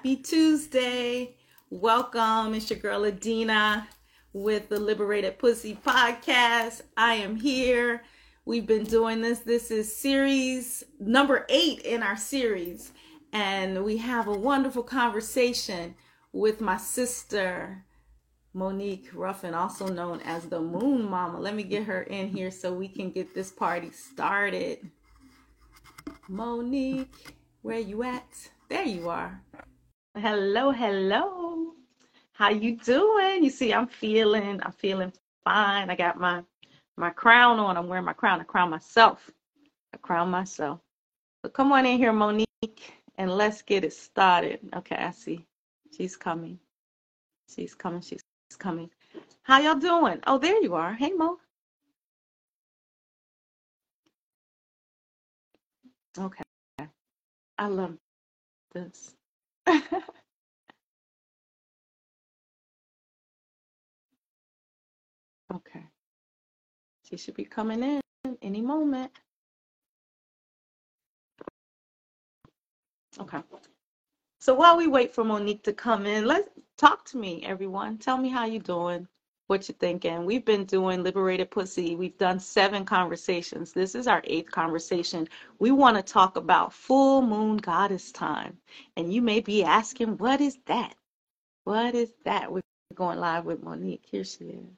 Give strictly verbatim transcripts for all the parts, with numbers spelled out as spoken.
Happy Tuesday. Welcome. It's your girl Adina with the Liberated Pussy Podcast. I am here. We've been doing this. This is series number eight in our series. And we have a wonderful conversation with my sister, Monique Ruffin, also known as the Moon Mama. Let me get her in here so we can get this party started. Monique, where you at? There you are. Hello, hello. How you doing? You see, I'm feeling, I'm feeling fine. I got my, my crown on. I'm wearing my crown. I crown myself. I crown myself. But come on in here, Monique, and let's get it started. Okay, I see. She's coming. She's coming. She's coming. How y'all doing? Oh, there you are. Hey, Mo. Okay. I love this. Okay, she should be coming in any moment. Okay, so while we wait for Monique to come in, let's talk to me, everyone. Tell me how you doing, what you thinking. We've been doing Liberated Pussy. We've done seven conversations. This is our eighth conversation. We want to talk about full moon goddess time. And you may be asking, what is that? What is that? We're going live with Monique. Here she is.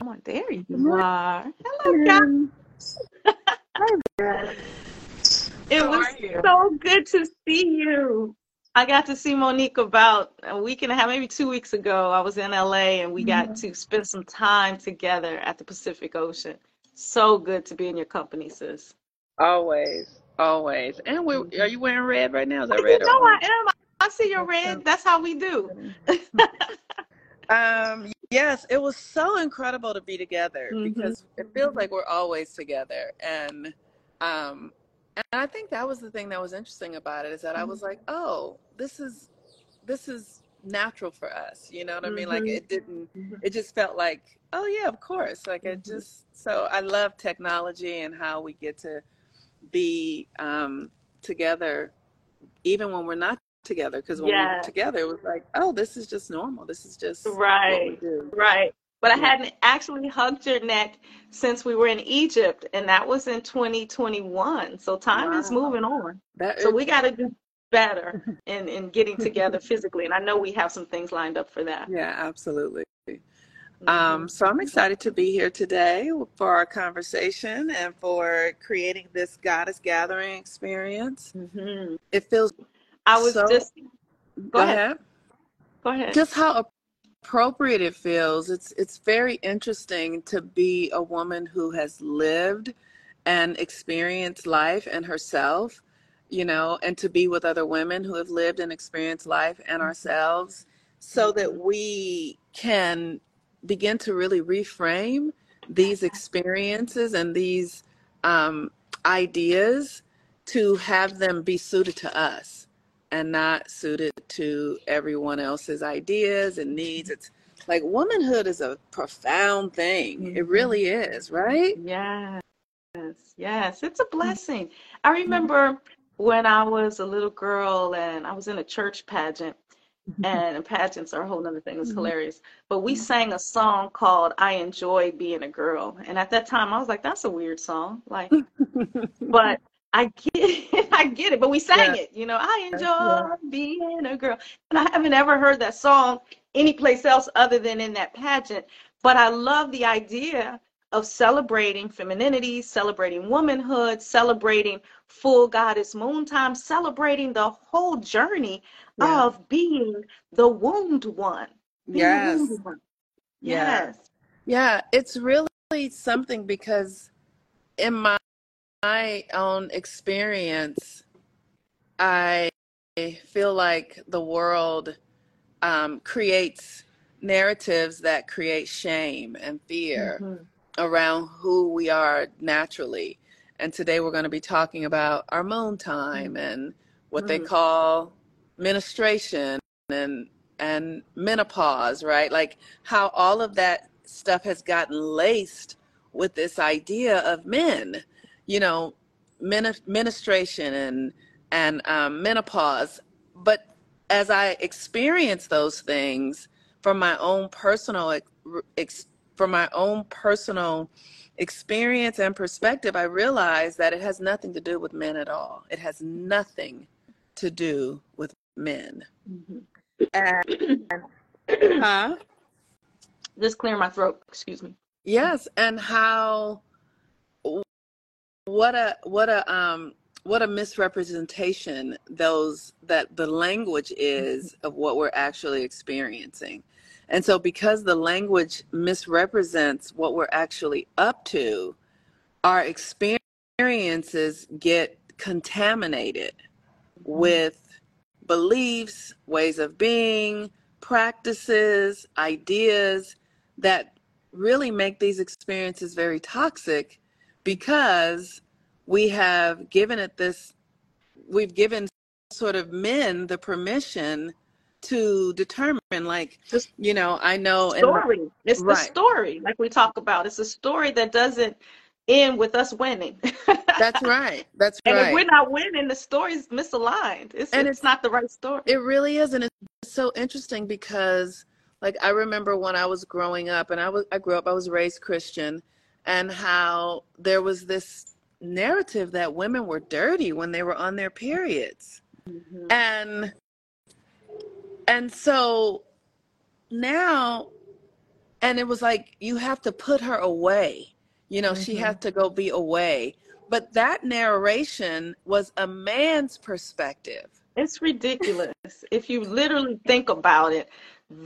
Come on, there you are. Hello, guys. Hi, guys. It How was so good to see you. I got to see Monique about a week and a half, maybe two weeks ago. I was in L A and we got mm-hmm. to spend some time together at the Pacific Ocean. So good to be in your company, sis. Always, always. And we, are you wearing red right now? Is that red? You know I am. I see your red. That's how we do. um. Yes, it was so incredible to be together mm-hmm. because it feels like we're always together. And um. And I think that was the thing that was interesting about it is that I was like, oh, this is, this is natural for us. You know what I mean? Mm-hmm. Like it didn't, it just felt like, oh yeah, of course. Like mm-hmm. it just, so I love technology and how we get to be um, together, even when we're not together. Cause when yeah. we were together, it was like, oh, this is just normal. This is just right. What we do. Right. But I hadn't actually hugged your neck since we were in Egypt, and that was in twenty twenty-one. So time wow. is moving on. That so is- we got to do better in, in getting together physically. And I know we have some things lined up for that. Yeah, absolutely. Mm-hmm. Um, so I'm excited to be here today for our conversation and for creating this Goddess Gathering experience. Mm-hmm. It feels I was so- just, go, go ahead. ahead. Go ahead. Just how appropriate it feels. It's it's very interesting to be a woman who has lived and experienced life and herself, you know, and to be with other women who have lived and experienced life and ourselves so that we can begin to really reframe these experiences and these um, ideas to have them be suited to us and not suited to everyone else's ideas and needs. It's like womanhood is a profound thing. Mm-hmm. It really is, right? Yes, yes, it's a blessing. I remember when I was a little girl and I was in a church pageant, and pageants are a whole other thing. It's mm-hmm. hilarious. But we sang a song called I Enjoy Being a Girl. And at that time I was like, that's a weird song. Like, but I get it, I get it, but we sang yeah. it, you know, I enjoy yeah. being a girl. And I haven't ever heard that song anyplace else other than in that pageant, but I love the idea of celebrating femininity, celebrating womanhood, celebrating full goddess moon time, celebrating the whole journey yeah. of being the wombed one. Being yes. the wombed one. Yes. Yeah. Yeah. It's really something because in my, my own experience, I feel like the world um, creates narratives that create shame and fear mm-hmm. around who we are naturally. And today we're going to be talking about our moon time and what mm-hmm. they call menstruation and and menopause, right? Like how all of that stuff has gotten laced with this idea of men. you know, menstruation and and um, menopause. But as I experienced those things from my own personal ex from my own personal experience and perspective, I realized that it has nothing to do with men at all. It has nothing to do with men. Mm-hmm. And huh? Just clear my throat. Excuse me. Yes, and how what a what a um what a misrepresentation those that the language is of what we're actually experiencing. And so because the language misrepresents what we're actually up to, our experiences get contaminated with beliefs, ways of being, practices, ideas that really make these experiences very toxic, because we have given it this, we've given sort of men the permission to determine, like, you know, I know. Story. And, it's right. The story, like we talk about. It's a story that doesn't end with us winning. That's right. That's and right. And if we're not winning, the story's misaligned. It's, and it's, it's not the right story. It really is. And it's so interesting because, like, I remember when I was growing up, and I, was, I grew up, I was raised Christian, and how there was this narrative that women were dirty when they were on their periods. Mm-hmm. and and so now, and it was like, you have to put her away, you know. Mm-hmm. She has to go be away. But that narration was a man's perspective. It's ridiculous. If you literally think about it,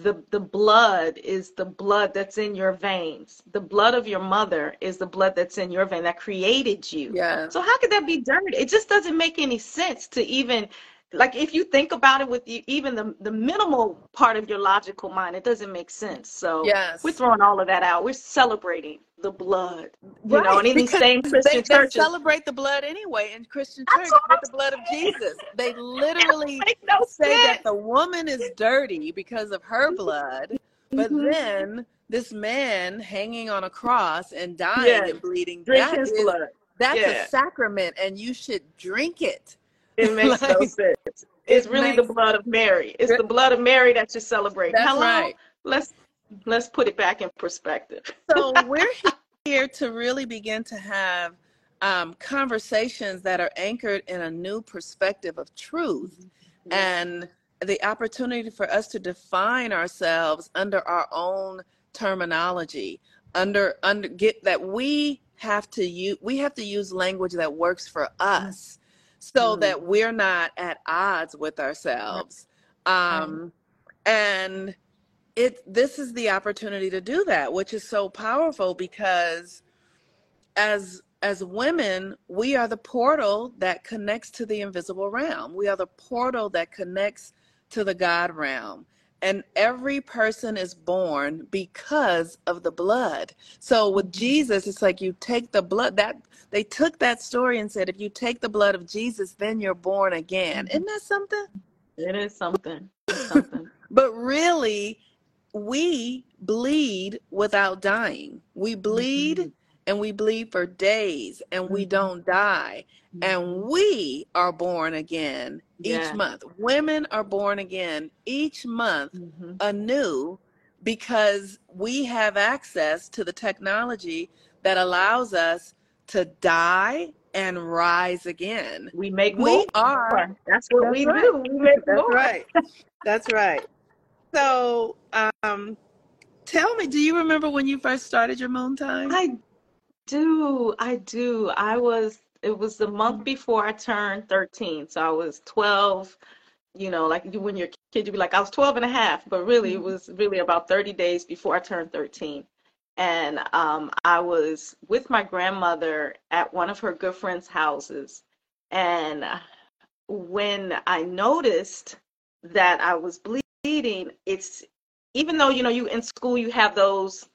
the the blood is the blood that's in your veins. The blood of your mother is the blood that's in your vein that created you. Yeah. So how could that be dirty? It just doesn't make any sense to even, like, if you think about it with you, even the, the minimal part of your logical mind, it doesn't make sense. So yes, we're throwing all of that out. We're celebrating the blood, you right, know, and in these same Christian they, churches. They celebrate the blood anyway in Christian churches with the blood of Jesus. They literally no say sense. That the woman is dirty because of her blood, but mm-hmm. then this man hanging on a cross and dying yes. and bleeding, drink that his is, blood. That's yeah. a sacrament, and you should drink it. It makes like, no sense. It's it really makes, the blood of Mary. It's the blood of Mary that you're celebrating. That's Hello? Right. Let's Let's put it back in perspective. So we're here to really begin to have um, conversations that are anchored in a new perspective of truth, mm-hmm. and the opportunity for us to define ourselves under our own terminology, under under get that we have to use we have to use language that works for us, so mm-hmm. that we're not at odds with ourselves, um, mm-hmm. and. It, this is the opportunity to do that, which is so powerful, because as as women, we are the portal that connects to the invisible realm. We are the portal that connects to the God realm. And every person is born because of the blood. So with Jesus, it's like you take the blood. That they took that story and said, if you take the blood of Jesus, then you're born again. Isn't that something? It is something. It's something. But really, we bleed without dying. We bleed mm-hmm. and we bleed for days, and mm-hmm. we don't die. Mm-hmm. And we are born again yeah. each month. Women are born again each month mm-hmm. anew, because we have access to the technology that allows us to die and rise again. We make we more. Are. That's what that's we right. do. We make that's more. Right. That's right. So, um, tell me, do you remember when you first started your moon time? I do. I do. I was, it was the month before I turned thirteen. So I was twelve, you know, like when you're a kid, you'd be like, I was twelve and a half, but really it was really about thirty days before I turned thirteen. And um, I was with my grandmother at one of her good friend's houses. And when I noticed that I was bleeding, it's even though, you know, you in school, you have those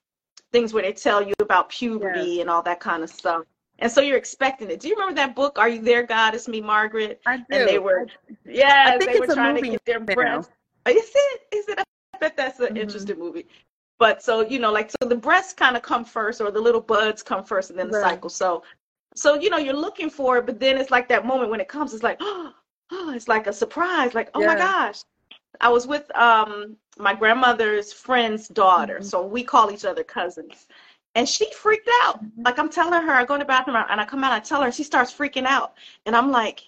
things where they tell you about puberty yes. and all that kind of stuff. And so you're expecting it. Do you remember that book, Are You There, God? It's Me, Margaret. I do. And they were, yeah, they were trying to get their breasts. Is it? Is it? I bet that's an mm-hmm. interesting movie. But so, you know, like, so the breasts kind of come first, or the little buds come first, and then the right. cycle. So So, you know, you're looking for it, but then it's like that moment when it comes, it's like, oh, oh it's like a surprise. Like, oh yeah. my gosh. I was with um, my grandmother's friend's daughter. Mm-hmm. So we call each other cousins. And she freaked out. Mm-hmm. Like, I'm telling her, I go in the bathroom and I come out, I tell her, she starts freaking out. And I'm like,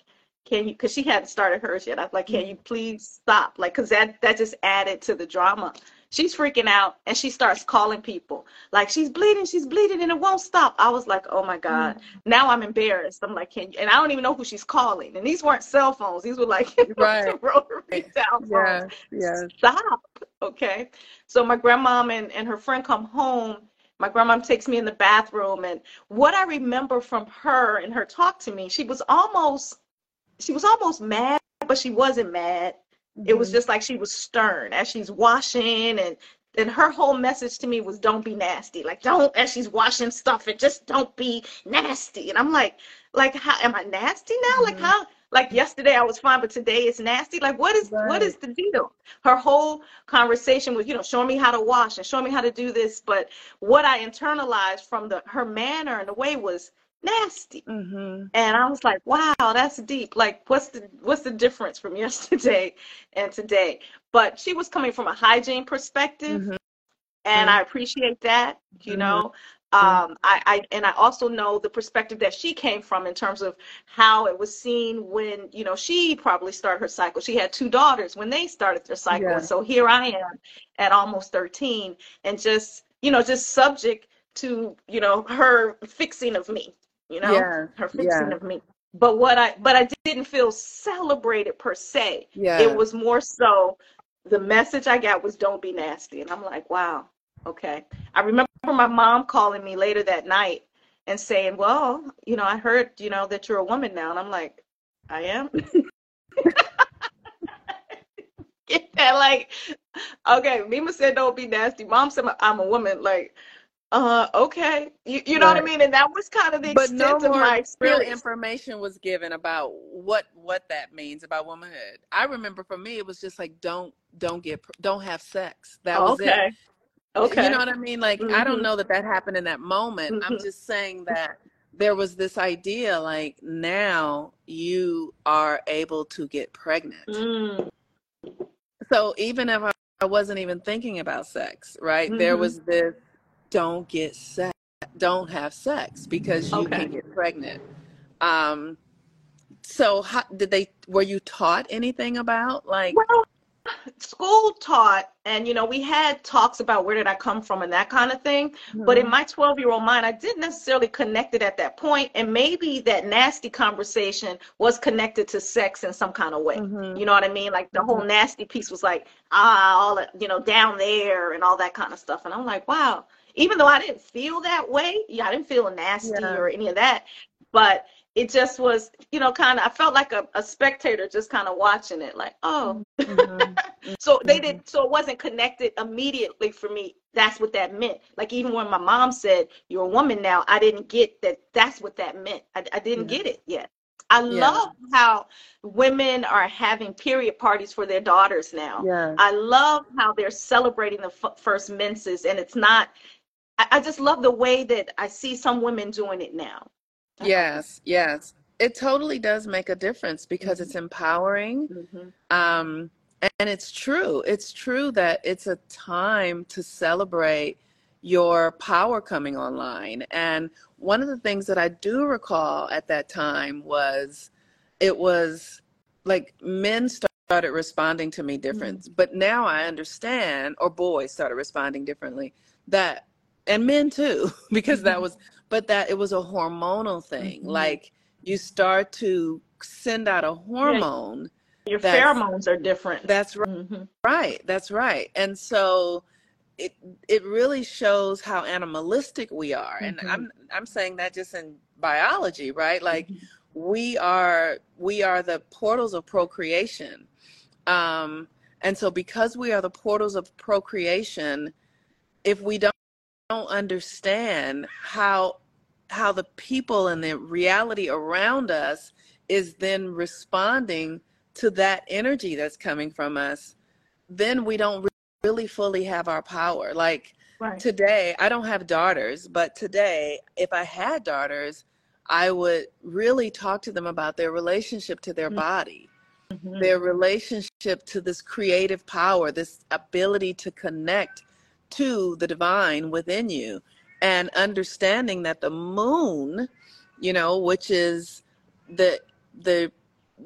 can you, because she hadn't started hers yet. I was like, can you please stop? Like, because that, that just added to the drama. She's freaking out, and she starts calling people. Like, she's bleeding, she's bleeding, and it won't stop. I was like, oh, my God. Now I'm embarrassed. I'm like, can you? And I don't even know who she's calling. And these weren't cell phones. These were, like, right. rotary down phones. Yeah. Yeah. Stop, okay? So my grandmom and, and her friend come home. My grandmom takes me in the bathroom. And what I remember from her and her talk to me, she was almost... She was almost mad, but she wasn't mad. Mm-hmm. It was just like she was stern as she's washing. And then her whole message to me was, don't be nasty. Like, don't, as she's washing stuff, and just don't be nasty. And I'm like, like, how am I nasty now? Mm-hmm. Like, how, like yesterday I was fine, but today it's nasty. Like, what is, right. what is the deal? Her whole conversation was, you know, showing me how to wash and showing me how to do this. But what I internalized from the her manner and the way was, nasty. Mm-hmm. And I was like, wow, that's deep. Like, what's the what's the difference from yesterday and today? But she was coming from a hygiene perspective, mm-hmm. and mm-hmm. I appreciate that, you mm-hmm. know. Um, I, I and I also know the perspective that she came from in terms of how it was seen when, you know, she probably started her cycle. She had two daughters when they started their cycle. Yeah. And so here I am at almost thirteen and just, you know, just subject to, you know, her fixing of me. You know, yeah, her fixing yeah. of me. But what I, but I didn't feel celebrated per se. Yeah. It was more so the message I got was, don't be nasty. And I'm like, wow, okay. I remember my mom calling me later that night and saying, well, you know, I heard, you know, that you're a woman now. And I'm like, I am. Get that, like, okay, Mima said don't be nasty. Mom said I'm a woman, like. Uh, okay. You, you know right. what I mean? And that was kind of the extent but no more of my experience. Real information was given about what, what that means about womanhood. I remember for me, it was just like, don't, don't get, don't have sex. That was okay. it. Okay. You know what I mean? Like, mm-hmm. I don't know that that happened in that moment. Mm-hmm. I'm just saying that there was this idea, like, now you are able to get pregnant. Mm. So even if I, I wasn't even thinking about sex, right? Mm-hmm. There was this, don't get sex, don't have sex because you okay. can get pregnant. Um, so how, did they, were you taught anything about, like? Well, school taught, and, you know, we had talks about where did I come from and that kind of thing. Mm-hmm. But in my twelve-year-old mind, I didn't necessarily connect it at that point. And maybe that nasty conversation was connected to sex in some kind of way. Mm-hmm. You know what I mean? Like, the whole nasty piece was like, ah, all that, you know, down there and all that kind of stuff. And I'm like, wow. Even though I didn't feel that way, yeah, I didn't feel nasty yeah. or any of that, but it just was, you know, kind of, I felt like a, a spectator just kind of watching it, like, oh. Mm-hmm. so they didn't, so it wasn't connected immediately for me. That's what that meant. Like, even when my mom said, you're a woman now, I didn't get that that's what that meant. I, I didn't yeah. get it yet. I yeah. love how women are having period parties for their daughters now. Yeah. I love how they're celebrating the f- first menses, and it's not, I just love the way that I see some women doing it now. Yes, yes. It totally does make a difference because mm-hmm. it's empowering. Mm-hmm. Um, and it's true. It's true that it's a time to celebrate your power coming online. And one of the things that I do recall at that time was it was like men started. started responding to me different, mm-hmm. but now I understand, or boys started responding differently, that, and men too, because that was, but that it was a hormonal thing. Mm-hmm. Like, you start to send out a hormone. Yeah. Your pheromones are different. That's right. Mm-hmm. Right. That's right. And so it, it really shows how animalistic we are. Mm-hmm. And I'm, I'm saying that just in biology, right? Like, mm-hmm. we are, we are the portals of procreation. Um, and so because we are the portals of procreation, if we don't, don't understand how how the people and the reality around us is then responding to that energy that's coming from us, then we don't really fully have our power. Like, right. today, I don't have daughters, but today, if I had daughters, I would really talk to them about their relationship to their mm-hmm. body, mm-hmm. their relationship to this creative power, this ability to connect to the divine within you, and understanding that the moon, you know, which is the the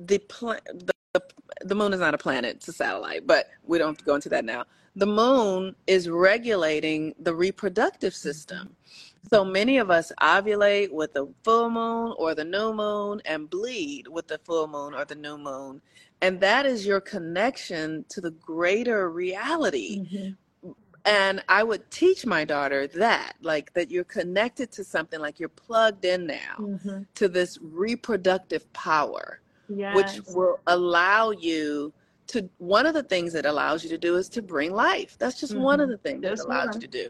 the pla- the, the the moon is not a planet, it's a satellite, but we don't have to go into that now. The moon is regulating the reproductive system. So many of us ovulate with the full moon or the new moon and bleed with the full moon or the new moon. And that is your connection to the greater reality. Mm-hmm. And I would teach my daughter that, like that you're connected to something, like you're plugged in now mm-hmm. to this reproductive power, yes. which will allow you to, one of the things that allows you to do is to bring life. That's just mm-hmm. one of the things that There's allows more. You to do.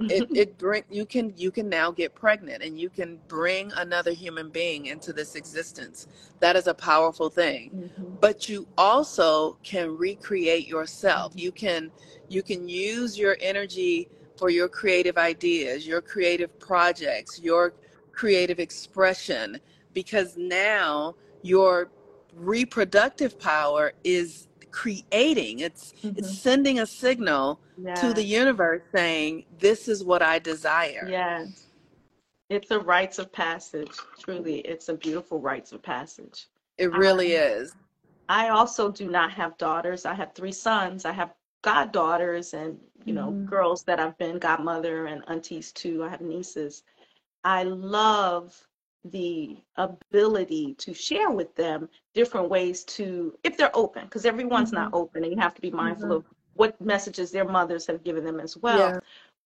It it bring you can you can now get pregnant, and you can bring another human being into this existence. That is a powerful thing. Mm-hmm. But you also can recreate yourself. You can you can use your energy for your creative ideas, your creative projects, your creative expression, because now your reproductive power is creating. It's mm-hmm. it's sending a signal yes. to the universe saying, this is what I desire. Yes. It's a rites of passage. Truly, it's a beautiful rites of passage. It really I, is. I also do not have daughters. I have three sons. I have goddaughters and, you know, mm-hmm. girls that I've been godmother and aunties too. I have nieces. I love the ability to share with them different ways to, if they're open, because everyone's mm-hmm. not open, and you have to be mindful mm-hmm. of what messages their mothers have given them as well. Yeah.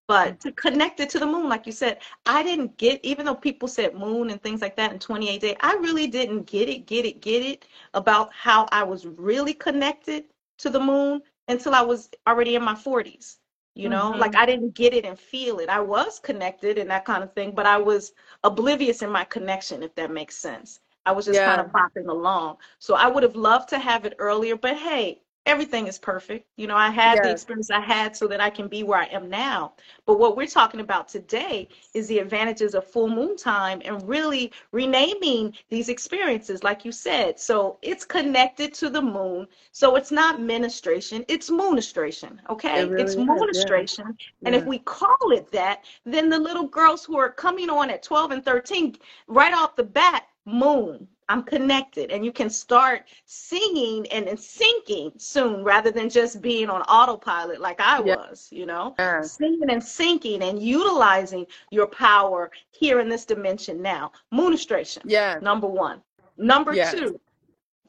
But to connect it to the moon, like you said, I didn't get, even though people said moon and things like that in twenty-eight days, I really didn't get it, get it, get it about how I was really connected to the moon until I was already in my forties. You know, mm-hmm. like I didn't get it and feel it. I was connected and that kind of thing, but I was oblivious in my connection, if that makes sense. I was just yeah. kind of popping along. So I would have loved to have it earlier, but hey, everything is perfect. You know, I had yes. the experience I had so that I can be where I am now. But what we're talking about today is the advantages of full moon time and really renaming these experiences, like you said. So it's connected to the moon. So it's not ministration, it's moonistration, okay? It really it's moonistration. Yeah. Yeah. And if we call it that, then the little girls who are coming on at twelve and thirteen, right off the bat, moon. I'm connected, and you can start singing and, and syncing soon rather than just being on autopilot like I yes. was, you know, yes. singing and syncing and utilizing your power here in this dimension now. Moonistration, yeah. number one. Number yes. two,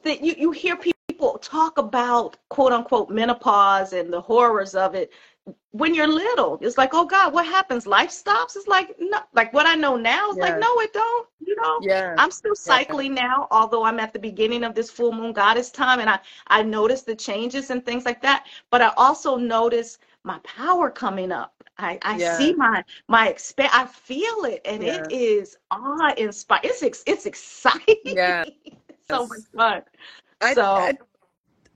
that you, you hear people talk about, quote unquote, menopause and the horrors of it. When you're little, it's like, oh God, what happens? Life stops. It's like, no, like what I know now is yes. like, no, it don't, you know, yes. I'm still cycling yes. now, although I'm at the beginning of this full moon goddess time. And I, I noticed the changes and things like that, but I also notice my power coming up. I, I yes. see my, my exp- I feel it. And yes. it is awe inspiring. It's, ex- it's exciting. Yes. So much fun. I, so. I, I,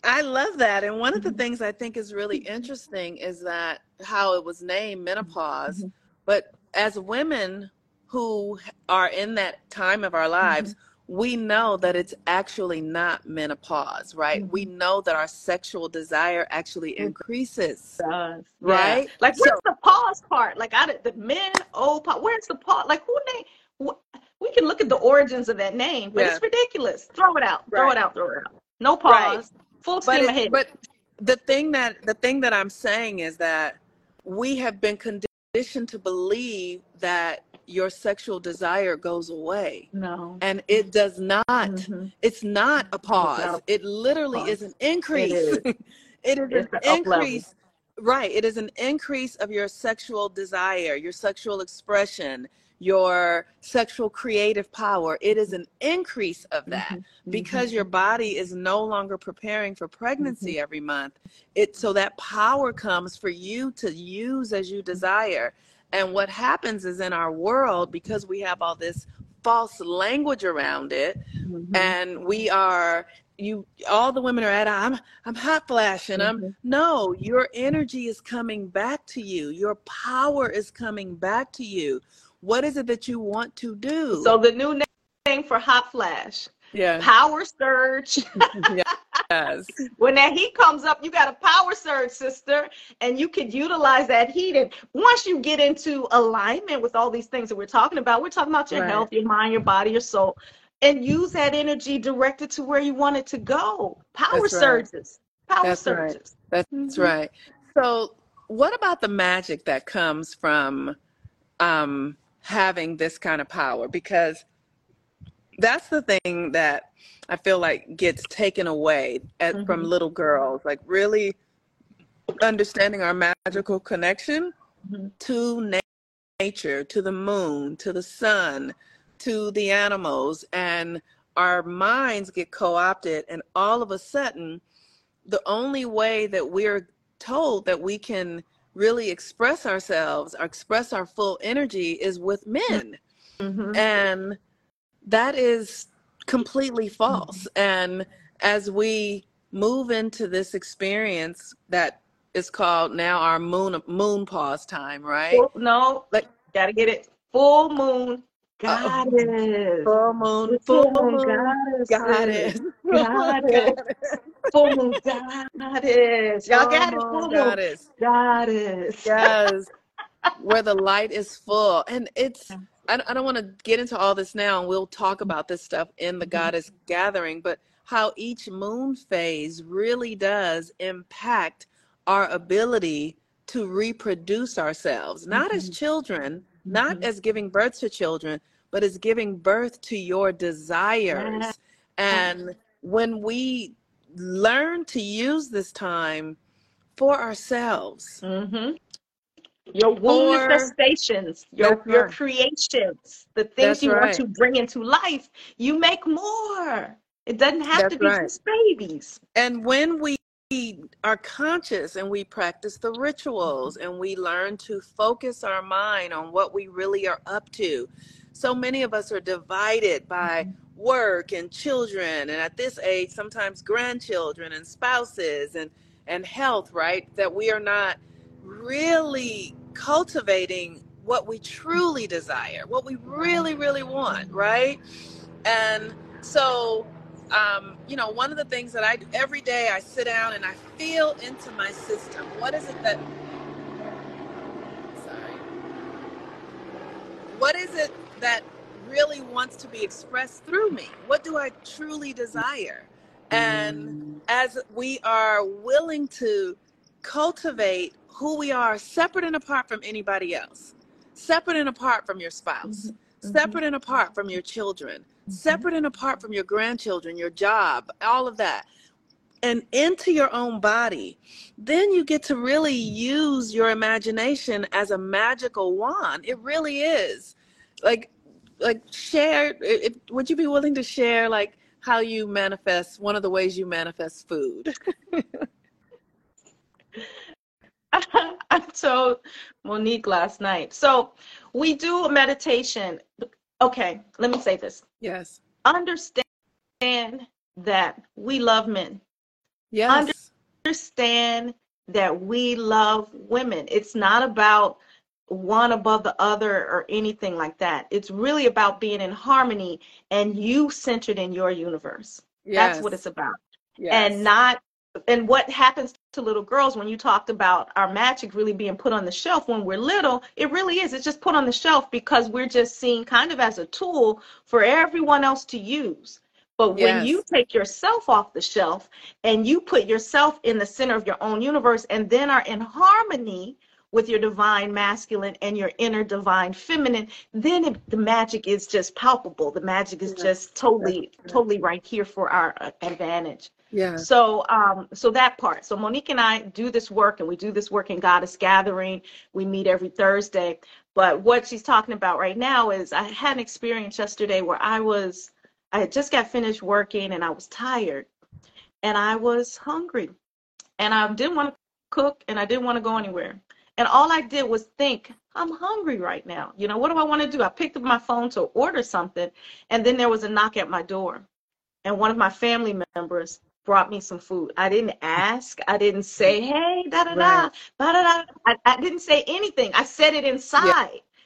I love that. And one of the things I think is really interesting is that how it was named menopause, mm-hmm. but as women who are in that time of our lives, mm-hmm. we know that it's actually not menopause, right? Mm-hmm. We know that our sexual desire actually increases, right? Yeah. Like where's so, the pause part? Like I the men, oh, where's the pause? Like who named? Wh- we can look at the origins of that name, but yeah. it's ridiculous. Throw it out, right. throw it out, throw it out. No pause. Right. Full steam but ahead. But the thing that the thing that I'm saying is that we have been conditioned to believe that your sexual desire goes away. No. And it does not. Mm-hmm. It's not a pause. Not a, it literally pause. Is an increase. It is, it is an, an increase. Right. It is an increase of your sexual desire, your sexual expression, your sexual creative power. It is an increase of that mm-hmm. because mm-hmm. your body is no longer preparing for pregnancy mm-hmm. every month. It so that power comes for you to use as you desire. And what happens is in our world, because we have all this false language around it mm-hmm. and we are you all the women are at I'm I'm hot flashing mm-hmm. I'm no your energy is coming back to you, your power is coming back to you. What is it that you want to do? So the new thing for hot flash. Yeah. Power surge. Yes. When that heat comes up, you got a power surge, sister, and you could utilize that heat. And once you get into alignment with all these things that we're talking about, we're talking about your right. health, your mind, your body, your soul, and use that energy directed to where you want it to go. Power That's surges. Right. Power That's surges. Right. That's mm-hmm. right. So what about the magic that comes from um, having this kind of power? Because that's the thing that I feel like gets taken away at, mm-hmm. from little girls, like really understanding our magical connection mm-hmm. to na- nature, to the moon, to the sun, to the animals, and our minds get co-opted. And all of a sudden, the only way that we're told that we can really express ourselves or express our full energy is with men. Mm-hmm. And that is completely false. And as we move into this experience that is called now our moon moon pause time, right? No, like gotta get it. Full moon goddess. Full moon. Full moon goddess. Goddess. Goddess. Full moon goddess. Y'all got it. Full moon goddess. Goddess. Yes. Where the light is full, and it's. I don't want to get into all this now, and we'll talk about this stuff in the mm-hmm. Goddess Gathering, but how each moon phase really does impact our ability to reproduce ourselves, not mm-hmm. as children, mm-hmm. not as giving birth to children, but as giving birth to your desires. Mm-hmm. And when we learn to use this time for ourselves, mm-hmm. your womb manifestations, your, your right. creations, the things that's you right. want to bring into life, you make more. It doesn't have that's to be right. just babies. And when we are conscious and we practice the rituals and we learn to focus our mind on what we really are up to. So many of us are divided by mm-hmm. work and children, and at this age, sometimes grandchildren and spouses and, and health, right? That we are not really cultivating what we truly desire, what we really, really want, right? And so, um, you know, one of the things that I do every day, I sit down and I feel into my system. What is it that, sorry, what is it that really wants to be expressed through me? What do I truly desire? And as we are willing to cultivate who we are separate and apart from anybody else, separate and apart from your spouse, mm-hmm. separate and apart from your children, mm-hmm. separate and apart from your grandchildren, your job, all of that, and into your own body, then you get to really use your imagination as a magical wand. It really is. Like, like share, it, would you be willing to share like how you manifest, one of the ways you manifest food? I told Monique last night. So we do a meditation. Okay, let me say this. Yes. Understand that we love men. Yes. Understand that we love women. It's not about one above the other or anything like that. It's really about being in harmony and you centered in your universe. Yes. That's what it's about. Yes. And not And what happens to little girls when you talked about our magic really being put on the shelf when we're little, it really is. It's just put on the shelf because we're just seen kind of as a tool for everyone else to use. But yes. when you take yourself off the shelf and you put yourself in the center of your own universe and then are in harmony with your divine masculine and your inner divine feminine, then it, the magic is just palpable. The magic is yes. just totally, totally right here for our advantage. Yeah. So, um, so that part. So Monique and I do this work, and we do this work in Goddess Gathering. We meet every Thursday. But what she's talking about right now is I had an experience yesterday where I was, I had just got finished working, and I was tired, and I was hungry, and I didn't want to cook, and I didn't want to go anywhere. And all I did was think, I'm hungry right now. You know, what do I want to do? I picked up my phone to order something, and then there was a knock at my door, and one of my family members brought me some food. I didn't ask. I didn't say, hey, da da da, da da da. I didn't say anything. I said it inside.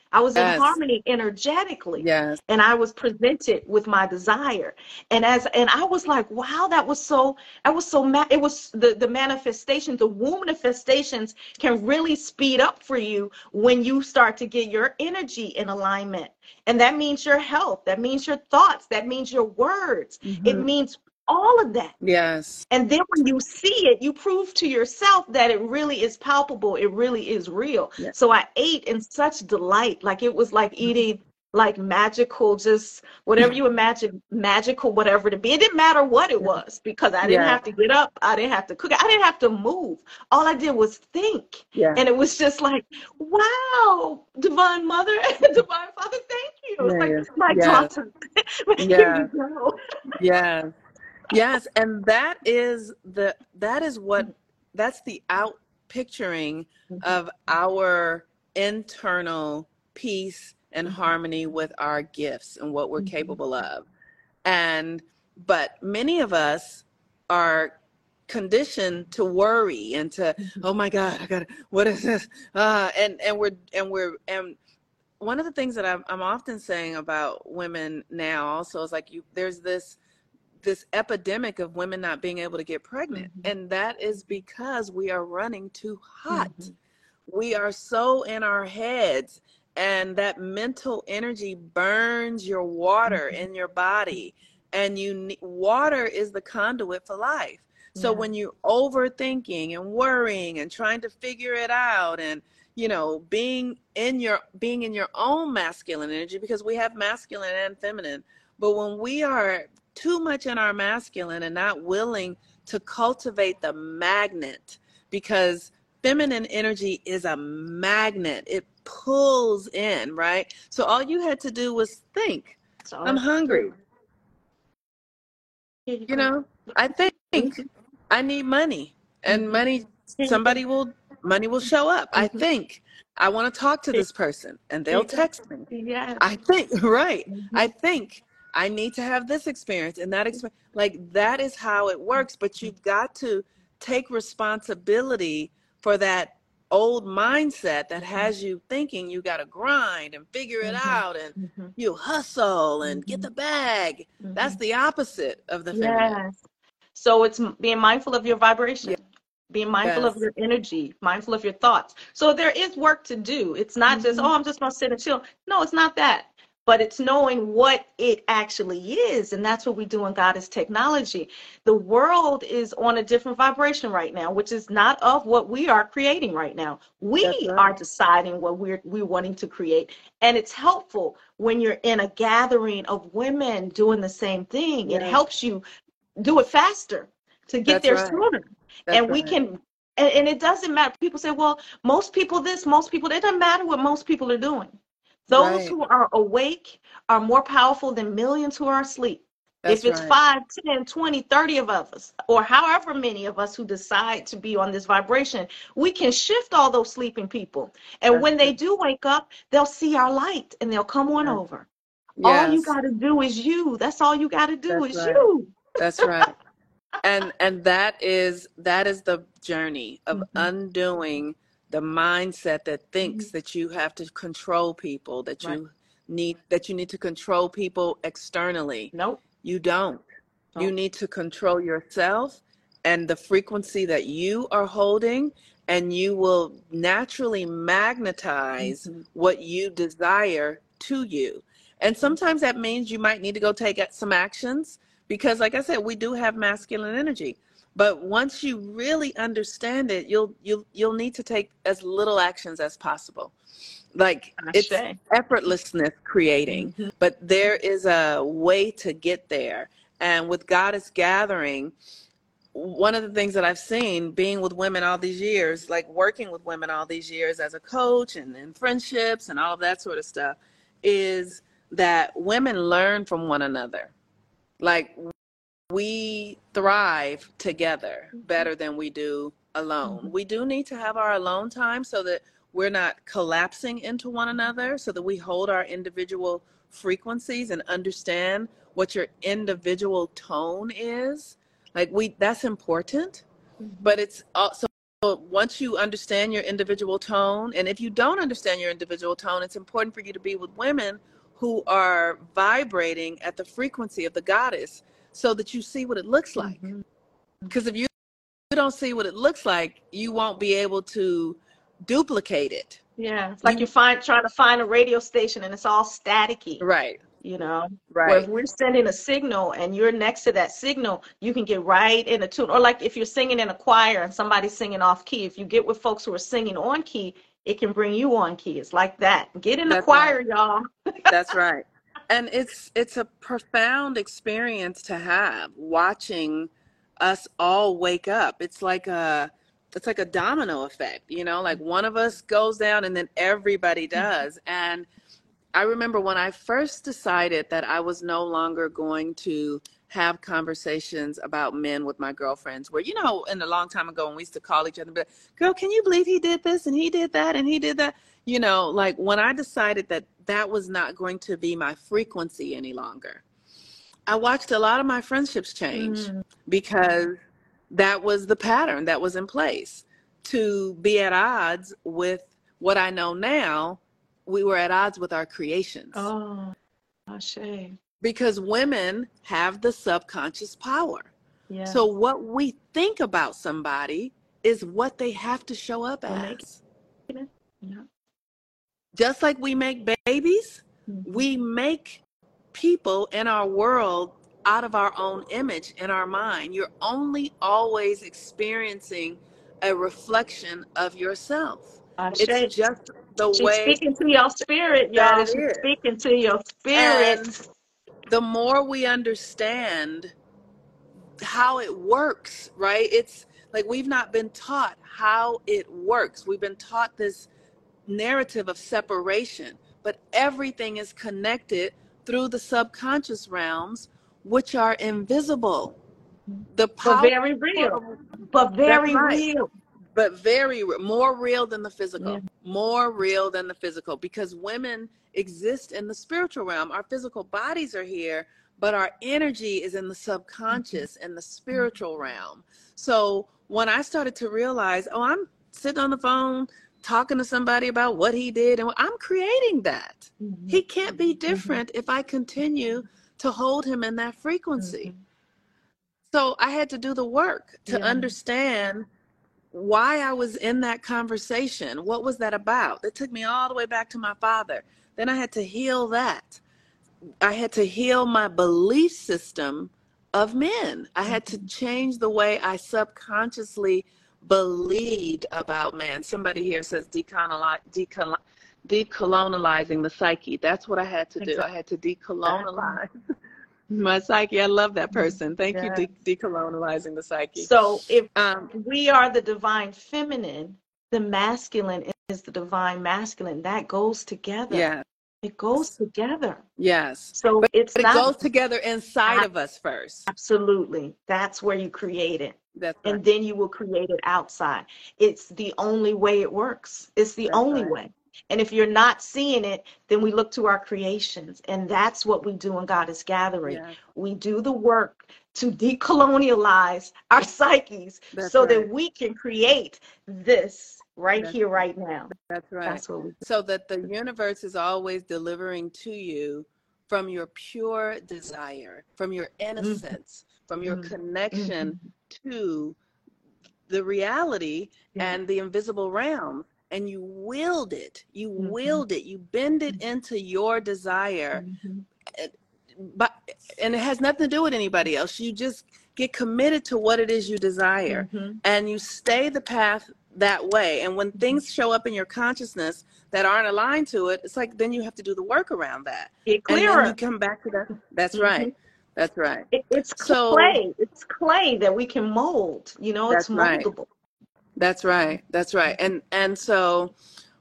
Yeah. I was yes. in harmony energetically. Yes. And I was presented with my desire. And as and I was like, wow, that was so, I was so mad. It was the, the manifestation, the womb manifestations can really speed up for you when you start to get your energy in alignment. And that means your health. That means your thoughts. That means your words. Mm-hmm. It means all of that. Yes. And then when you see it, you prove to yourself that it really is palpable. It really is real. Yes. So I ate in such delight. Like it was like eating like magical, just whatever you imagine, magical, whatever to be. It didn't matter what it was because I didn't yeah. have to get up. I didn't have to cook. I didn't have to move. All I did was think. Yeah. And it was just like, wow, divine mother, divine father, thank you. It was yeah, like, my yeah. daughter, yeah. here you go. Yeah. Yes, and that is the that is what that's the out picturing of our internal peace and harmony with our gifts and what we're mm-hmm. capable of. And but many of us are conditioned to worry and to oh my God, I got what is this? Uh, and and we're and we're and one of the things that I'm, I'm often saying about women now also is like you there's this. this epidemic of women not being able to get pregnant. Mm-hmm. And that is because we are running too hot. Mm-hmm. We are so in our heads and that mental energy burns your water mm-hmm. in your body. And you water is the conduit for life. So yeah. when you're overthinking and worrying and trying to figure it out and, you know, being in your, being in your own masculine energy, because we have masculine and feminine, but when we are too much in our masculine and not willing to cultivate the magnet, because feminine energy is a magnet. It pulls in, right? So all you had to do was think, I'm hungry. You, you know, I think I need money and money, somebody will, money will show up. I think I want to talk to this person and they'll text me. Yeah. I think, right. I think. I need to have this experience and that experience. Like that is how it works, but you've got to take responsibility for that old mindset that has you thinking you got to grind and figure it mm-hmm. out and mm-hmm. you hustle and get the bag. Mm-hmm. That's the opposite of the feminine. Yes. So it's being mindful of your vibration. Yeah. Being mindful yes. of your energy, mindful of your thoughts. So there is work to do. It's not mm-hmm. just, oh, I'm just going to sit and chill. No, it's not that. But it's knowing what it actually is. And that's what we do in Goddess Technology. The world is on a different vibration right now, which is not of what we are creating right now. We right. are deciding what we're, we're wanting to create. And it's helpful when you're in a gathering of women doing the same thing. Yes. It helps you do it faster to get that's there right. sooner. That's and we right. can, and, and it doesn't matter. People say, well, most people this, most people, it doesn't matter what most people are doing. Those right. who are awake are more powerful than millions who are asleep. That's if it's right. five, ten, twenty, thirty of us, or however many of us who decide to be on this vibration, we can shift all those sleeping people. And that's when they do wake up, they'll see our light and they'll come on right. over. Yes. All you got to do is you. That's all you got to do that's is right. you. That's right. And and that is that is the journey of mm-hmm. undoing the mindset that thinks mm-hmm. that you have to control people, that right. you need that you need to control people externally. Nope. You don't. Oh. You need to control yourself and the frequency that you are holding, and you will naturally magnetize mm-hmm. what you desire to you. And sometimes that means you might need to go take some actions because, like I said, we do have masculine energy. But once you really understand it, you'll you'll you'll need to take as little actions as possible. Like it's effortlessness creating, mm-hmm. but there is a way to get there. And with Goddess Gathering, one of the things that I've seen being with women all these years, like working with women all these years as a coach and in friendships and all of that sort of stuff, is that women learn from one another. Like we thrive together better than we do alone. Mm-hmm. We do need to have our alone time so that we're not collapsing into one another, so that we hold our individual frequencies and understand what your individual tone is. Like we, that's important, mm-hmm. but it's also Once you understand your individual tone, and if you don't understand your individual tone, it's important for you to be with women who are vibrating at the frequency of the goddess so that you see what it looks like. Because mm-hmm. if you don't see what it looks like, you won't be able to duplicate it. Yeah, it's like you're find, trying to find a radio station and it's all staticky. Right. You know, right. Where if we're sending a signal and you're next to that signal, you can get right in a tune. Or like if you're singing in a choir and somebody's singing off key, if you get with folks who are singing on key, it can bring you on key. It's like that. Get in the That's choir, right. y'all. That's right. And it's it's a profound experience to have, watching us all wake up. It's like a it's like a domino effect, you know, like one of us goes down and then everybody does. And I remember when I first decided that I was no longer going to have conversations about men with my girlfriends, where, you know, in a long time ago when we used to call each other, but girl, can you believe he did this and he did that and he did that? You know, like when I decided that that was not going to be my frequency any longer, I watched a lot of my friendships change mm. because that was the pattern that was in place. To be at odds with what I know now, we were at odds with our creations. Oh, a shame. Because women have the subconscious power. Yeah. So what we think about somebody is what they have to show up as. Yeah. Just like we make babies, mm-hmm. we make people in our world out of our own image in our mind. You're only always experiencing a reflection of yourself. I'm it's sure. just the she's way speaking to your spirit, y'all. She's is. speaking to your spirit. And the more we understand how it works, right? It's like we've not been taught how it works. We've been taught this narrative of separation, but everything is connected through the subconscious realms, which are invisible. The power, but very real. But very right. real. But very more real than the physical, yeah. more real than the physical, because women exist in the spiritual realm. Our physical bodies are here, but our energy is in the subconscious and mm-hmm. the spiritual realm. So when I started to realize, oh, I'm sitting on the phone talking to somebody about what he did, and I'm creating that. Mm-hmm. He can't be different mm-hmm. if I continue to hold him in that frequency. Mm-hmm. So I had to do the work to yeah. understand why I was in that conversation. What was that about? It took me all the way back to my father. Then I had to heal that. I had to heal my belief system of men. I had to change the way I subconsciously believed about men. Somebody here says decolonize, decolonize, decolonizing the psyche. That's what I had to do. I had to decolonize my psyche. I love that person. Thank yes. you, de decolonizing the psyche. So if um, we are the divine feminine, the masculine is the divine masculine. That goes together. Yeah. It goes together. Yes. So but it's but not, it goes together inside I, of us first. Absolutely. That's where you create it. That's right. And then you will create it outside. It's the only way it works. It's the that's only right. way. And if you're not seeing it, then we look to our creations. And that's what we do in Goddess Gathering. Yeah. We do the work to decolonialize our psyches that's so right. that we can create this right that's here, right now. That's right. That's what we do. So that the universe is always delivering to you from your pure desire, from your innocence, mm-hmm. from your mm-hmm. connection mm-hmm. to the reality yeah. and the invisible realm. And you wield it, you mm-hmm. wield it, you bend it into your desire, mm-hmm. but, and it has nothing to do with anybody else. You just get committed to what it is you desire mm-hmm. and you stay the path that way. And when things show up in your consciousness that aren't aligned to it, it's like, then you have to do the work around that. Get clearer. And then you come back to that. That's mm-hmm. right. That's right. It, it's so, clay. It's clay that we can mold, you know, it's moldable. Right. That's right. That's right. And and so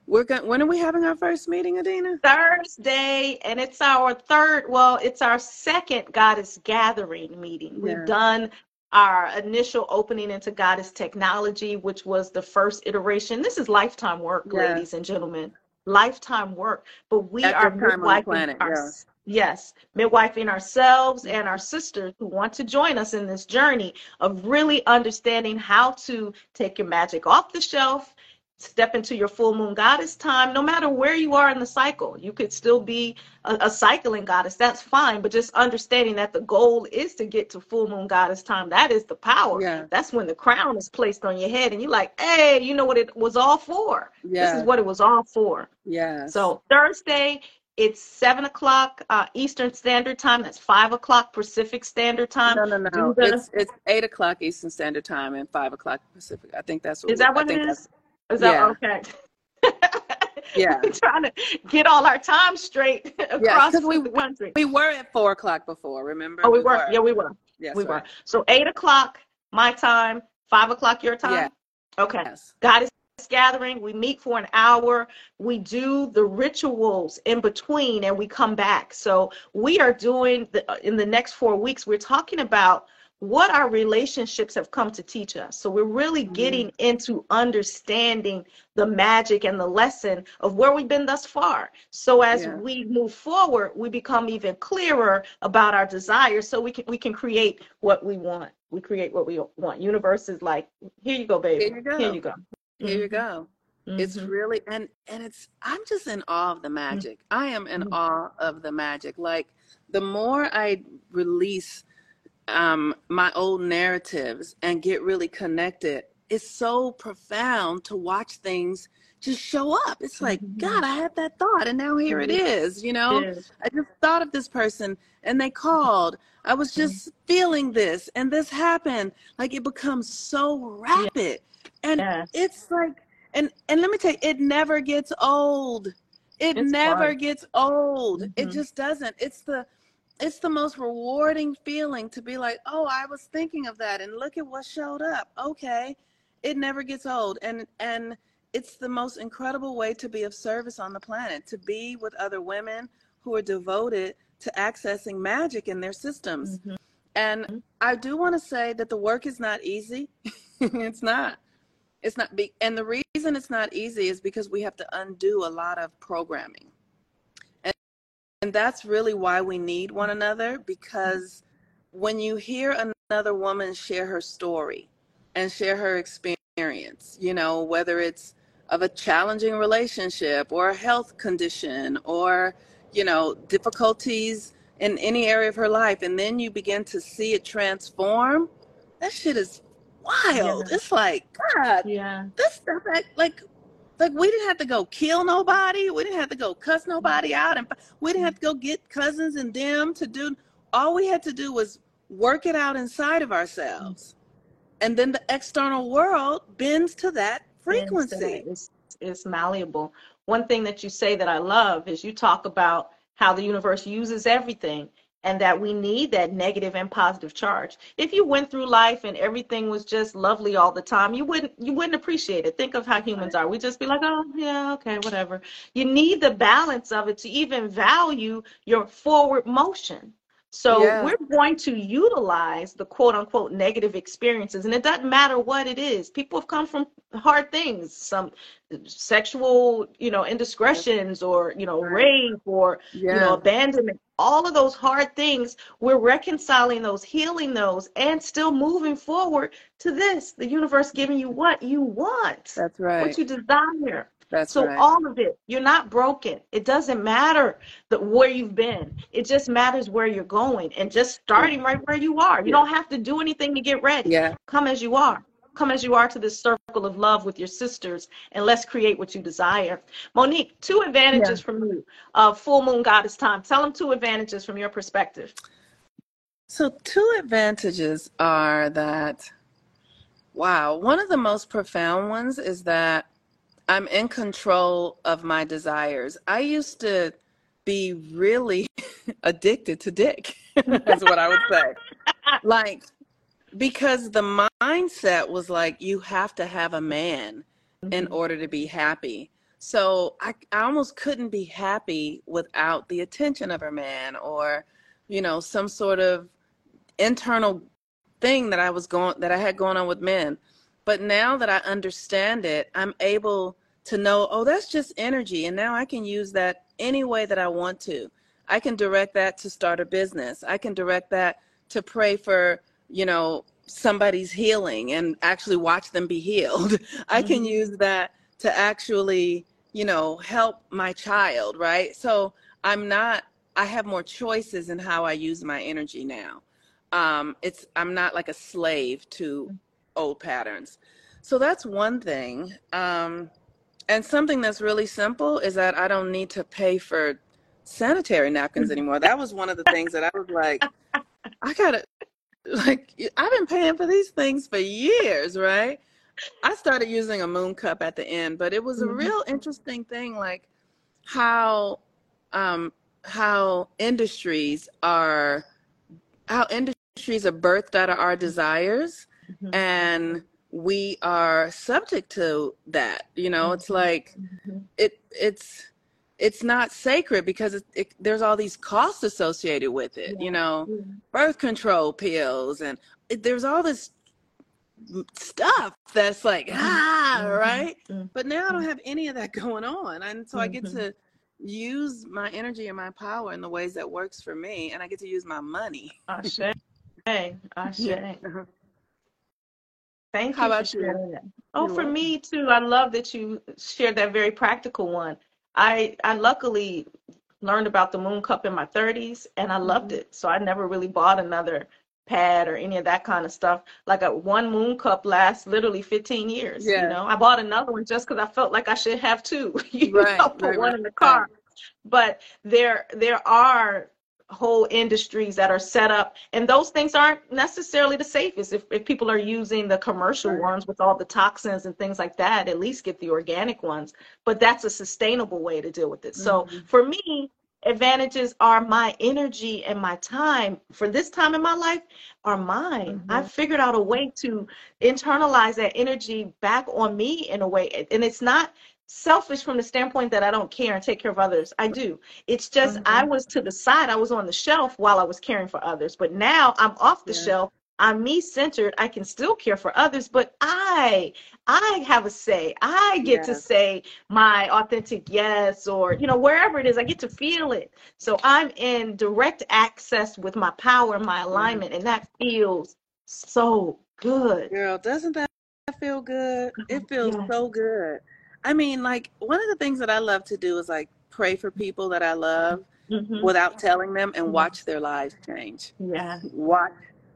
we're going, when are we having our first meeting, Adina? Thursday. And it's our third, well, it's our second Goddess Gathering meeting. Yeah. We've done our initial opening into Goddess Technology, which was the first iteration. This is lifetime work, yeah. ladies and gentlemen. Lifetime work. But we At are midwifing our, planet, our, yeah. Yes, midwifing ourselves and our sisters who want to join us in this journey of really understanding how to take your magic off the shelf, step into your full moon goddess time, no matter where you are in the cycle. You could still be a, a cycling goddess, that's fine, but just understanding that the goal is to get to full moon goddess time. That is the power. Yeah. That's when the crown is placed on your head and you're like, hey, you know what it was all for? Yeah. This is what it was all for. Yeah. So Thursday, it's seven o'clock uh, Eastern Standard Time. That's five o'clock Pacific Standard Time. No, no, no. The... It's, it's eight o'clock Eastern Standard Time and five o'clock Pacific. I think that's what. Is that what I it is? Is that yeah. okay? Yeah. We're trying to get all our time straight across yeah, the we, country. We were at four o'clock before, remember? Oh, we, we were. were. Yeah, we were. Yes, we right. were. So eight o'clock my time, five o'clock your time. Yeah. Okay. Yes. Goddess Gathering. We meet for an hour. We do the rituals in between, and we come back. So we are doing the, in the next four weeks. We're talking about what our relationships have come to teach us. So we're really getting into understanding the magic and the lesson of where we've been thus far. So as yeah. we move forward, we become even clearer about our desires, so we can we can create what we want. We create what we want. Universe is like, here you go, baby. Here you go. Here you go. Here you go. Mm-hmm. It's really, and, and it's, I'm just in awe of the magic. Mm-hmm. I am in mm-hmm. awe of the magic. Like the more I release um, my old narratives and get really connected, it's so profound to watch things just show up. It's like, mm-hmm. God, I had that thought and now here it is, you know, yes. I just thought of this person and they called. I was just mm-hmm. feeling this and this happened. Like it becomes so rapid. Yeah. And yes. it's like, and, and let me tell you, it never gets old. It it's never hard. gets old. Mm-hmm. It just doesn't. It's the, it's the most rewarding feeling to be like, oh, I was thinking of that and look at what showed up. Okay. It never gets old. And, and it's the most incredible way to be of service on the planet, to be with other women who are devoted to accessing magic in their systems. Mm-hmm. And I do want to say that the work is not easy. It's not. It's not be, and the reason it's not easy is because we have to undo a lot of programming. And, and that's really why we need one another, because when you hear another woman share her story and share her experience, you know, whether it's of a challenging relationship or a health condition or, you know, difficulties in any area of her life, and then you begin to see it transform, that shit is wild. Yeah. It's like, God, yeah, this stuff like, like like we didn't have to go kill nobody, we didn't have to go cuss nobody out, and we didn't have to go get cousins and them to do. All we had to do was work it out inside of ourselves, and then the external world bends to that frequency. It's, it's malleable. One thing that you say that I love is you talk about how the universe uses everything, and that we need that negative and positive charge. If you went through life and everything was just lovely all the time, you wouldn't you wouldn't appreciate it. Think of how humans are. We'd just be like, oh, yeah, okay, whatever. You need the balance of it to even value your forward motion. So yeah. we're going to utilize the quote unquote negative experiences, and it doesn't matter what it is. People have come from hard things, some sexual, you know, indiscretions or, you know, rape or, yeah. you know, abandonment, all of those hard things. We're reconciling those, healing those, and still moving forward to this, the universe giving you what you want. That's right. What you desire. That's so right. all of it. You're not broken. It doesn't matter the, where you've been. It just matters where you're going, and just starting right where you are. You yeah. don't have to do anything to get ready. Yeah. Come as you are. Come as you are to this circle of love with your sisters, and let's create what you desire. Monique, two advantages yeah. from you of uh, Full Moon Goddess Time. Tell them two advantages from your perspective. So two advantages are that, wow, one of the most profound ones is that I'm in control of my desires. I used to be really addicted to dick, is what I would say. Like, because the mindset was like, you have to have a man mm-hmm. in order to be happy. So I, I almost couldn't be happy without the attention of a man or, you know, some sort of internal thing that I was going, that I had going on with men. But now that I understand it, I'm able to know, oh, that's just energy. And now I can use that any way that I want to. I can direct that to start a business. I can direct that to pray for, you know, somebody's healing and actually watch them be healed. I can use that to actually, you know, help my child, right? So I'm not, I have more choices in how I use my energy now. Um, it's, I'm not like a slave to old patterns. So that's one thing. Um, and something that's really simple is that I don't need to pay for sanitary napkins anymore. That was one of the things that I was like, I gotta, like, I've been paying for these things for years, right? I started using a moon cup at the end, but it was a real interesting thing, like how um, how industries are, how industries are birthed out of our desires, mm-hmm. and we are subject to that. You know, mm-hmm. it's like mm-hmm. it it's it's not sacred because it, it, there's all these costs associated with it. Yeah. You know, yeah. birth control pills, and it, there's all this stuff that's like, ah, right? Mm-hmm. But now I don't have any of that going on. And so mm-hmm. I get to use my energy and my power in the ways that works for me. And I get to use my money. Ashe. Ashe. Yeah. Thank How you about for sharing that. Oh, You're for welcome. Me too. I love that you shared that very practical one. I, I luckily learned about the moon cup in my thirties and I loved mm-hmm. it. So I never really bought another pad or any of that kind of stuff. Like a one moon cup lasts literally fifteen years. Yeah. You know, I bought another one just because I felt like I should have two. You right, know, put right, one right. in the car. But there, there are whole industries that are set up, and those things aren't necessarily the safest. If if people are using the commercial right. ones with all the toxins and things like that, at least get the organic ones. But that's a sustainable way to deal with it. Mm-hmm. So for me, advantages are my energy and my time for this time in my life are mine. Mm-hmm. I've figured out a way to internalize that energy back on me in a way. And it's not selfish from the standpoint that I don't care and take care of others. I do. It's just mm-hmm. I was to the side. I was on the shelf while I was caring for others. But now I'm off the yeah. shelf. I'm me-centered. I can still care for others, but I, I have a say. I get yes. to say my authentic yes, or, you know, wherever it is, I get to feel it. So I'm in direct access with my power and my alignment, mm-hmm. and that feels so good. Girl, doesn't that feel good? It feels yes. so good. I mean, like, one of the things that I love to do is, like, pray for people that I love mm-hmm. without telling them and mm-hmm. watch their lives change. Yeah. Watch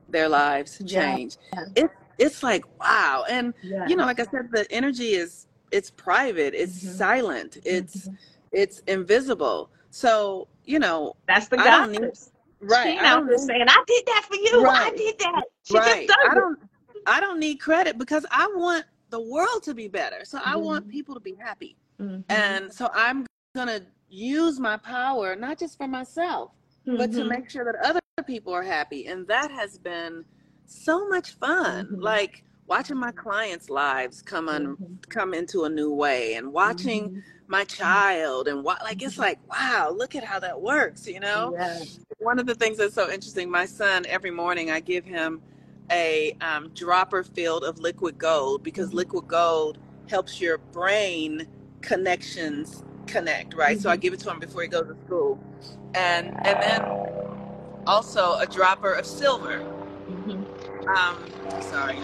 their lives change. Yeah. It, it's like, wow. And, yeah. you know, like I said, the energy is, it's private, it's mm-hmm. silent, it's, mm-hmm. it's invisible. So, you know. That's the goddess. Right. She out there saying, I did that for you. Right. I did that. She right. just does I don't, it. I don't need credit because I want the world to be better. So mm-hmm. I want people to be happy. Mm-hmm. And so I'm going to use my power, not just for myself, mm-hmm. but to make sure that other people are happy. And that has been so much fun, mm-hmm. like watching my clients' lives come on mm-hmm. come into a new way, and watching mm-hmm. my child, and what, like, it's like, wow, look at how that works, you know. Yes. One of the things that's so interesting, my son, every morning I give him a um, dropper filled of liquid gold, because mm-hmm. liquid gold helps your brain connections connect, right? Mm-hmm. So I give it to him before he goes to school, and and then also a dropper of silver. Mm-hmm. Um, sorry.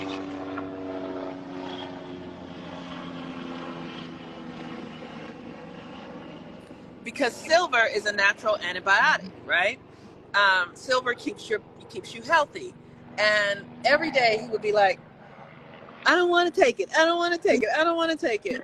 Because silver is a natural antibiotic, right? Um, silver keeps your keeps you healthy. And every day he would be like, I don't want to take it. I don't want to take it. I don't want to take it.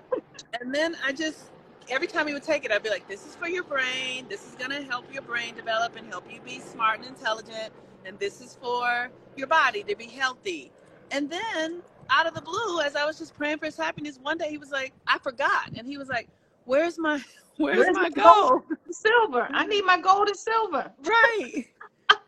And then I just, every time he would take it, I'd be like, this is for your brain. This is going to help your brain develop and help you be smart and intelligent. And this is for your body to be healthy. And then out of the blue, as I was just praying for his happiness, one day he was like, I forgot. And he was like, where's my, where's, where's my gold? gold? Silver. I need my gold and silver. Right.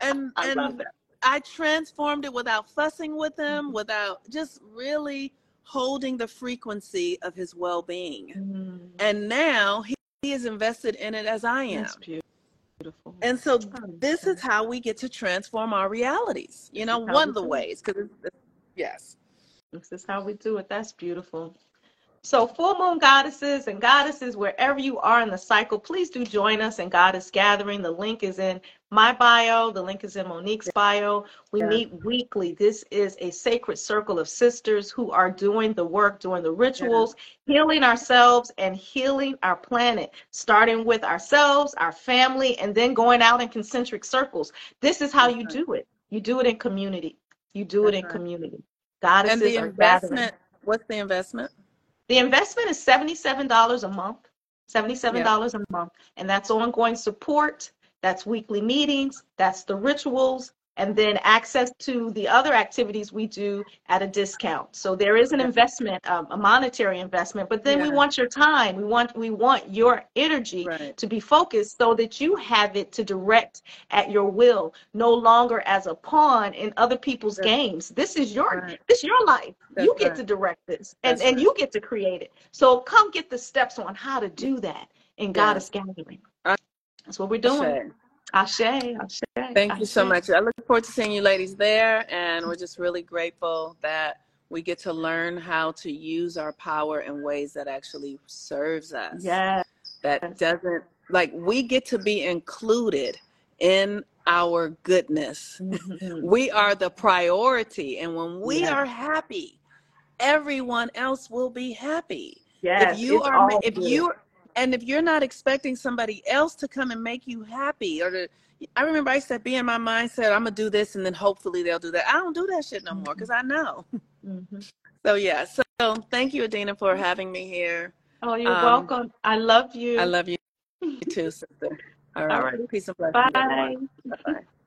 And I, and love that. I transformed it without fussing with him, without just really holding the frequency of his well-being. Mm-hmm. And now he, he is invested in it as I am. That's beautiful. And so this is how we get to transform our realities, you know, one of the ways. Cause it's, yes. This is how we do it. That's beautiful. So full moon goddesses and goddesses, wherever you are in the cycle, please do join us in Goddess Gathering. The link is in my bio. The link is in Monique's bio. We yeah. meet weekly. This is a sacred circle of sisters who are doing the work, doing the rituals, yeah. healing ourselves and healing our planet, starting with ourselves, our family, and then going out in concentric circles. This is how you do it. You do it in community. You do That's it in right. community. Goddesses and the are investment, gathering. What's the investment? The investment is seventy-seven dollars a month, seventy-seven dollars yeah. a month, and that's ongoing support, that's weekly meetings, that's the rituals, and then access to the other activities we do at a discount. So there is an investment, um, a monetary investment, but then yeah. we want your time, we want we want your energy right. to be focused so that you have it to direct at your will, no longer as a pawn in other people's that's games. This is your right. this is your life. That's you get right. to direct this, and, and right. you get to create it. So come get the steps on how to do that in yeah. Goddess Gathering. That's what we're doing. Ashe, Ashe. Thank Ashe. you so much. I look forward to seeing you ladies there. And we're just really grateful that we get to learn how to use our power in ways that actually serves us. Yes. That doesn't, like, we get to be included in our goodness. Mm-hmm. We are the priority. And when we yes. are happy, everyone else will be happy. Yes, if you are, if good. you And if you're not expecting somebody else to come and make you happy, or to, I remember I used to be in my mindset, I'm going to do this and then hopefully they'll do that. I don't do that shit no more because I know. Mm-hmm. So, yeah. So, thank you, Adina, for having me here. Oh, you're um, welcome. I love you. I love you, you too, sister. All right. All right. Peace and blessings. Bye. Bye-bye.